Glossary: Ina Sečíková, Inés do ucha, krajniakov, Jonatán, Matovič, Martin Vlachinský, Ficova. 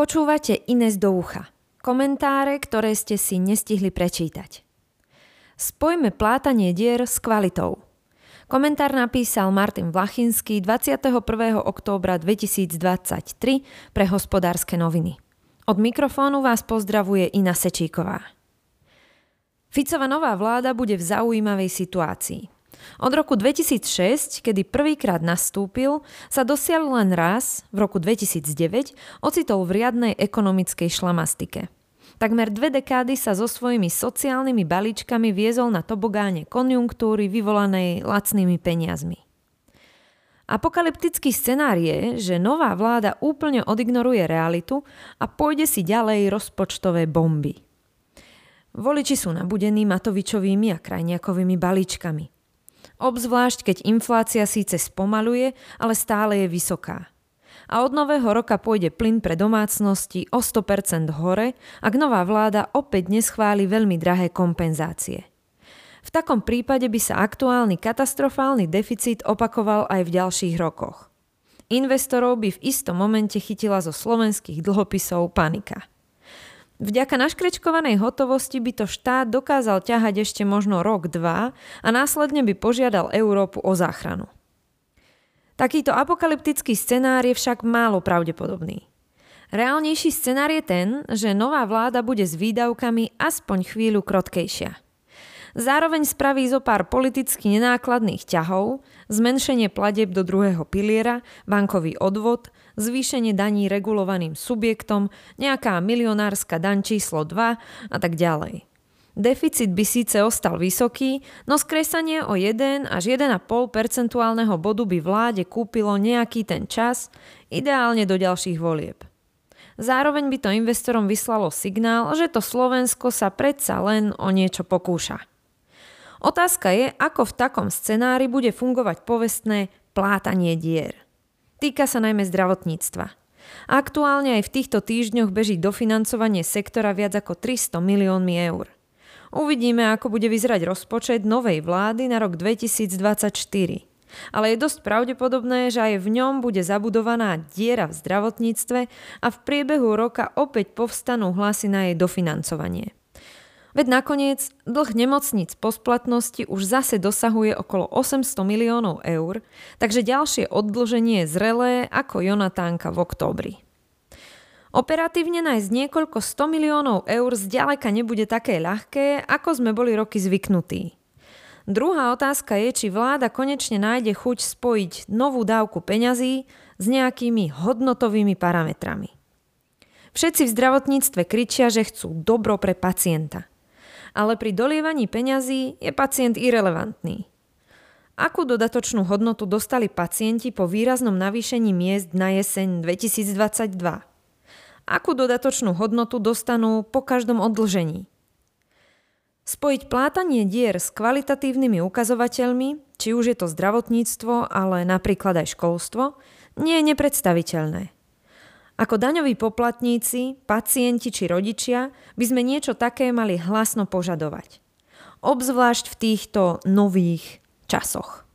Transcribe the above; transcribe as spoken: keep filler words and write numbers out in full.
Počúvate Inés do ucha. Komentáre, ktoré ste si nestihli prečítať. Spojme plátanie dier s kvalitou. Komentár napísal Martin Vlachinský dvadsiateho prvého októbra dvetisícdvadsaťtri pre Hospodárske noviny. Od mikrofónu vás pozdravuje Ina Sečíková. Ficova nová vláda bude v zaujímavej situácii. Od roku dvetisícšesť, kedy prvýkrát nastúpil, sa dosiaľ len raz, v roku dvetisícdeväť, ocitol v riadnej ekonomickej šlamastike. Takmer dve dekády sa so svojimi sociálnymi balíčkami viezol na tobogáne konjunktúry vyvolanej lacnými peniazmi. Apokalyptický scenár je, že nová vláda úplne odignoruje realitu a pôjde si ďalej rozpočtové bomby. Voliči sú nabudení Matovičovými a Krajniakovými balíčkami. Obzvlášť, keď inflácia síce spomaluje, ale stále je vysoká. A od nového roka pôjde plyn pre domácnosti o sto percent hore, ak nová vláda opäť neschváli veľmi drahé kompenzácie. V takom prípade by sa aktuálny katastrofálny deficit opakoval aj v ďalších rokoch. Investorov by v istom momente chytila zo slovenských dlhopisov panika. Vďaka naškrečkovanej hotovosti by to štát dokázal ťahať ešte možno rok, dva a následne by požiadal Európu o záchranu. Takýto apokalyptický scenár je však málo pravdepodobný. Reálnejší scenár je ten, že nová vláda bude s výdavkami aspoň chvíľu krotkejšia. Zároveň spraví zo pár politicky nenákladných ťahov, zmenšenie platieb do druhého piliera, bankový odvod, zvýšenie daní regulovaným subjektom, nejaká milionárska daň číslo dva a tak ďalej. Deficit by síce ostal vysoký, no skresanie o jeden až jeden a pol percenta percentuálneho bodu by vláde kúpilo nejaký ten čas, ideálne do ďalších volieb. Zároveň by to investorom vyslalo signál, že to Slovensko sa predsa len o niečo pokúša. Otázka je, ako v takom scenári bude fungovať povestné plátanie dier. Týka sa najmä zdravotníctva. Aktuálne aj v týchto týždňoch beží dofinancovanie sektora viac ako tristo miliónmi eur. Uvidíme, ako bude vyzerať rozpočet novej vlády na rok dvetisícdvadsaťštyri. Ale je dosť pravdepodobné, že aj v ňom bude zabudovaná diera v zdravotníctve a v priebehu roka opäť povstanú hlasy na jej dofinancovanie. Veď nakoniec dlh nemocníc po splatnosti už zase dosahuje okolo osemsto miliónov eur, takže ďalšie oddlženie je zrelé ako Jonatánka v októbri. Operatívne nájsť niekoľko sto miliónov eur zďaleka nebude také ľahké, ako sme boli roky zvyknutí. Druhá otázka je, či vláda konečne nájde chuť spojiť novú dávku peňazí s nejakými hodnotovými parametrami. Všetci v zdravotníctve kričia, že chcú dobro pre pacienta. Ale pri dolievaní peňazí je pacient irelevantný. Akú dodatočnú hodnotu dostali pacienti po výraznom navýšení miest na jeseň dvetisícdvadsaťdva? Akú dodatočnú hodnotu dostanú po každom oddlžení? Spojiť plátanie dier s kvalitatívnymi ukazovateľmi, či už je to zdravotníctvo, ale napríklad aj školstvo, nie je nepredstaviteľné. Ako daňoví poplatníci, pacienti či rodičia by sme niečo také mali hlasno požadovať. Obzvlášť v týchto nových časoch.